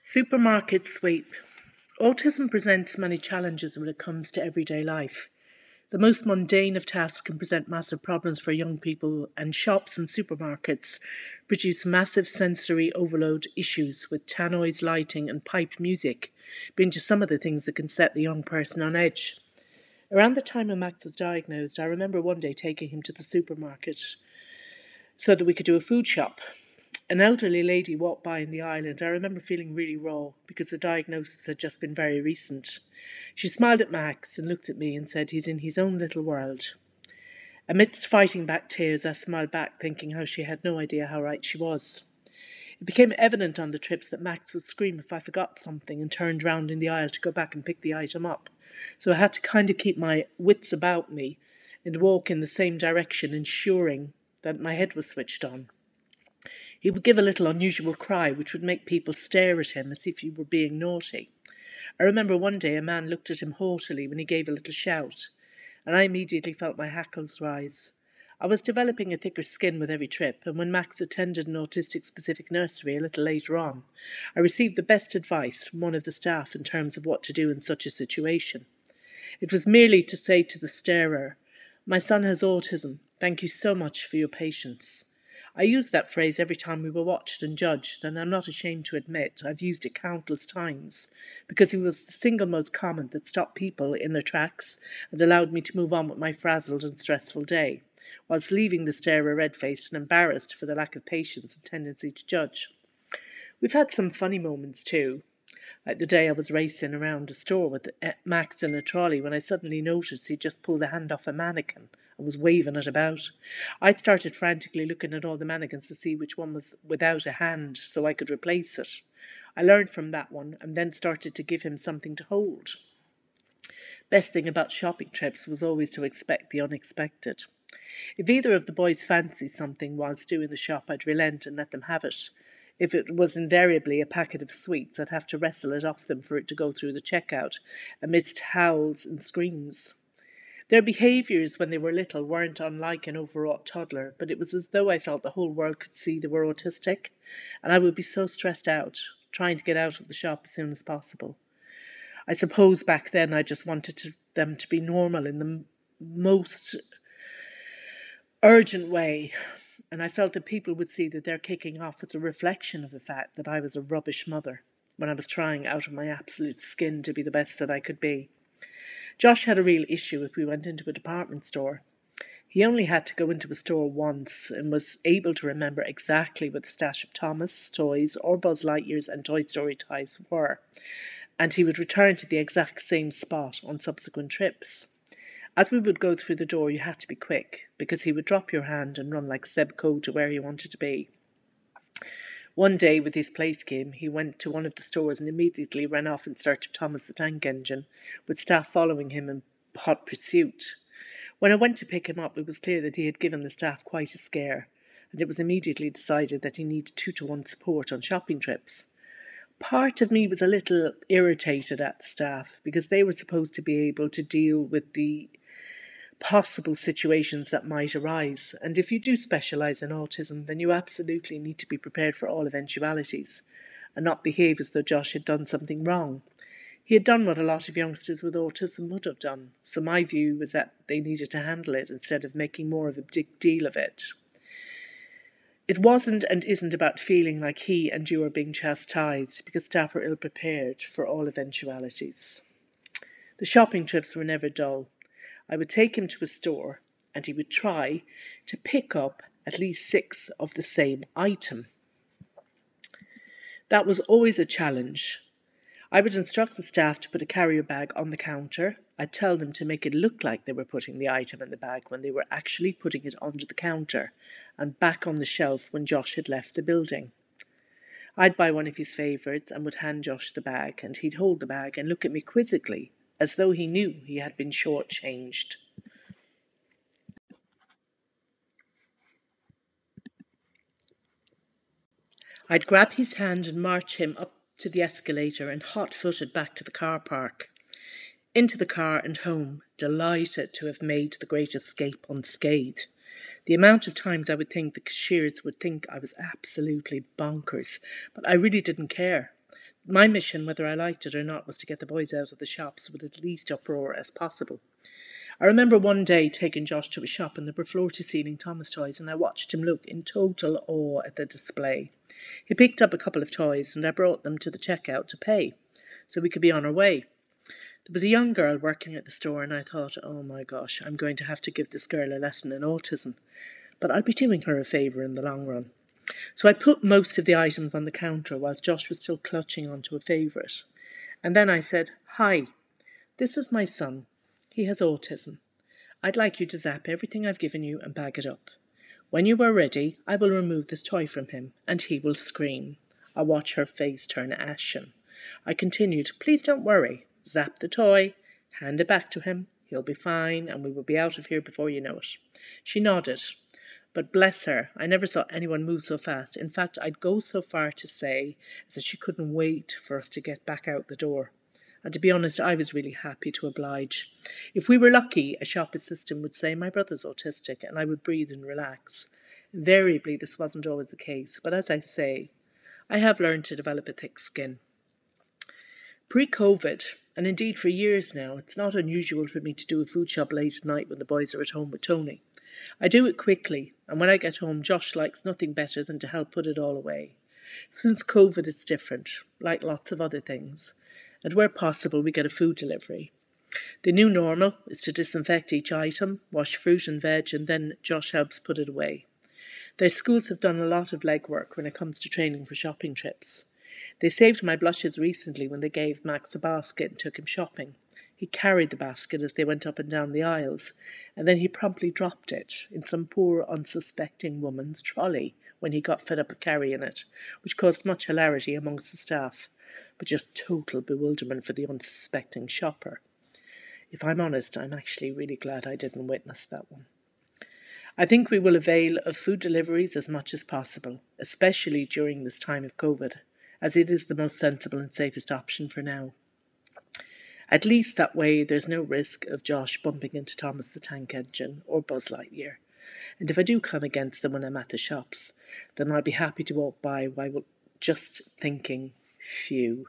Supermarket sweep. Autism presents many challenges when it comes to everyday life. The most mundane of tasks can present massive problems for young people, and shops and supermarkets produce massive sensory overload issues with tannoys, lighting and pipe music being just some of the things that can set the young person on edge. Around the time when Max was diagnosed, I remember one day taking him to the supermarket so that we could do a food shop. An elderly lady walked by in the aisle, and I remember feeling really raw because the diagnosis had just been very recent. She smiled at Max and looked at me and said, "He's in his own little world." Amidst fighting back tears, I smiled back, thinking how she had no idea how right she was. It became evident on the trips that Max would scream if I forgot something and turned round in the aisle to go back and pick the item up. So I had to kind of keep my wits about me and walk in the same direction, ensuring that my head was switched on. He would give a little unusual cry, which would make people stare at him as if he were being naughty. I remember one day a man looked at him haughtily when he gave a little shout, and I immediately felt my hackles rise. I was developing a thicker skin with every trip, and when Max attended an autistic-specific nursery a little later on, I received the best advice from one of the staff in terms of what to do in such a situation. It was merely to say to the starer, "My son has autism. Thank you so much for your patience." I used that phrase every time we were watched and judged, and I'm not ashamed to admit I've used it countless times, because it was the single most comment that stopped people in their tracks and allowed me to move on with my frazzled and stressful day, whilst leaving the starer red-faced and embarrassed for the lack of patience and tendency to judge. We've had some funny moments too, like the day I was racing around a store with Max in a trolley when I suddenly noticed he'd just pulled a hand off a mannequin and was waving it about. I started frantically looking at all the mannequins to see which one was without a hand so I could replace it. I learned from that one and then started to give him something to hold. Best thing about shopping trips was always to expect the unexpected. If either of the boys fancied something whilst doing the shop, I'd relent and let them have it. If it was invariably a packet of sweets, I'd have to wrestle it off them for it to go through the checkout, amidst howls and screams. Their behaviours when they were little weren't unlike an overwrought toddler, but it was as though I felt the whole world could see they were autistic, and I would be so stressed out, trying to get out of the shop as soon as possible. I suppose back then I just wanted them to be normal in the most urgent way, and I felt that people would see that their kicking off was a reflection of the fact that I was a rubbish mother when I was trying out of my absolute skin to be the best that I could be. Josh had a real issue if we went into a department store. He only had to go into a store once and was able to remember exactly what the stash of Thomas toys or Buzz Lightyear's and Toy Story toys were, and he would return to the exact same spot on subsequent trips. As we would go through the door, you had to be quick, because he would drop your hand and run like Seb Coe to where he wanted to be. One day, with his play scheme, he went to one of the stores and immediately ran off in search of Thomas the Tank Engine, with staff following him in hot pursuit. When I went to pick him up, it was clear that he had given the staff quite a scare, and it was immediately decided that he needed 2-to-1 support on shopping trips. Part of me was a little irritated at the staff, because they were supposed to be able to deal with the possible situations that might arise, and if you do specialise in autism, then you absolutely need to be prepared for all eventualities and not behave as though Josh had done something wrong. He had done what a lot of youngsters with autism would have done, so my view was that they needed to handle it instead of making more of a big deal of it. It wasn't and isn't about feeling like he and you are being chastised, because staff are ill-prepared for all eventualities. The shopping trips were never dull. I would take him to a store and he would try to pick up at least 6 of the same item. That was always a challenge. I would instruct the staff to put a carrier bag on the counter. I'd tell them to make it look like they were putting the item in the bag when they were actually putting it under the counter and back on the shelf when Josh had left the building. I'd buy one of his favourites and would hand Josh the bag, and he'd hold the bag and look at me quizzically, as though he knew he had been shortchanged. I'd grab his hand and march him up to the escalator and hot-footed back to the car park, into the car and home, delighted to have made the great escape unscathed. The amount of times I would think the cashiers would think I was absolutely bonkers, but I really didn't care. My mission, whether I liked it or not, was to get the boys out of the shops with as least uproar as possible. I remember one day taking Josh to a shop and there were floor-to-ceiling Thomas toys, and I watched him look in total awe at the display. He picked up a couple of toys and I brought them to the checkout to pay, so we could be on our way. There was a young girl working at the store and I thought, oh my gosh, I'm going to have to give this girl a lesson in autism, but I'll be doing her a favour in the long run. So I put most of the items on the counter whilst Josh was still clutching onto a favourite. And then I said, "Hi, this is my son. He has autism. I'd like you to zap everything I've given you and bag it up. When you are ready, I will remove this toy from him and he will scream." I watch her face turn ashen. I continued, "Please don't worry. Zap the toy. Hand it back to him. He'll be fine and we will be out of here before you know it." She nodded. But bless her, I never saw anyone move so fast. In fact, I'd go so far to say as that she couldn't wait for us to get back out the door. And to be honest, I was really happy to oblige. If we were lucky, a shop assistant would say, "My brother's autistic," and I would breathe and relax. Invariably, this wasn't always the case, but as I say, I have learned to develop a thick skin. Pre-COVID, and indeed for years now, it's not unusual for me to do a food shop late at night when the boys are at home with Tony. I do it quickly, and when I get home, Josh likes nothing better than to help put it all away. Since COVID, it's different, like lots of other things, and where possible, we get a food delivery. The new normal is to disinfect each item, wash fruit and veg, and then Josh helps put it away. Their schools have done a lot of legwork when it comes to training for shopping trips. They saved my blushes recently when they gave Max a basket and took him shopping. He carried the basket as they went up and down the aisles, and then he promptly dropped it in some poor, unsuspecting woman's trolley when he got fed up of carrying it, which caused much hilarity amongst the staff, but just total bewilderment for the unsuspecting shopper. If I'm honest, I'm actually really glad I didn't witness that one. I think we will avail of food deliveries as much as possible, especially during this time of COVID, as it is the most sensible and safest option for now. At least that way there's no risk of Josh bumping into Thomas the Tank Engine or Buzz Lightyear. And if I do come against them when I'm at the shops, then I'll be happy to walk by while just thinking, phew.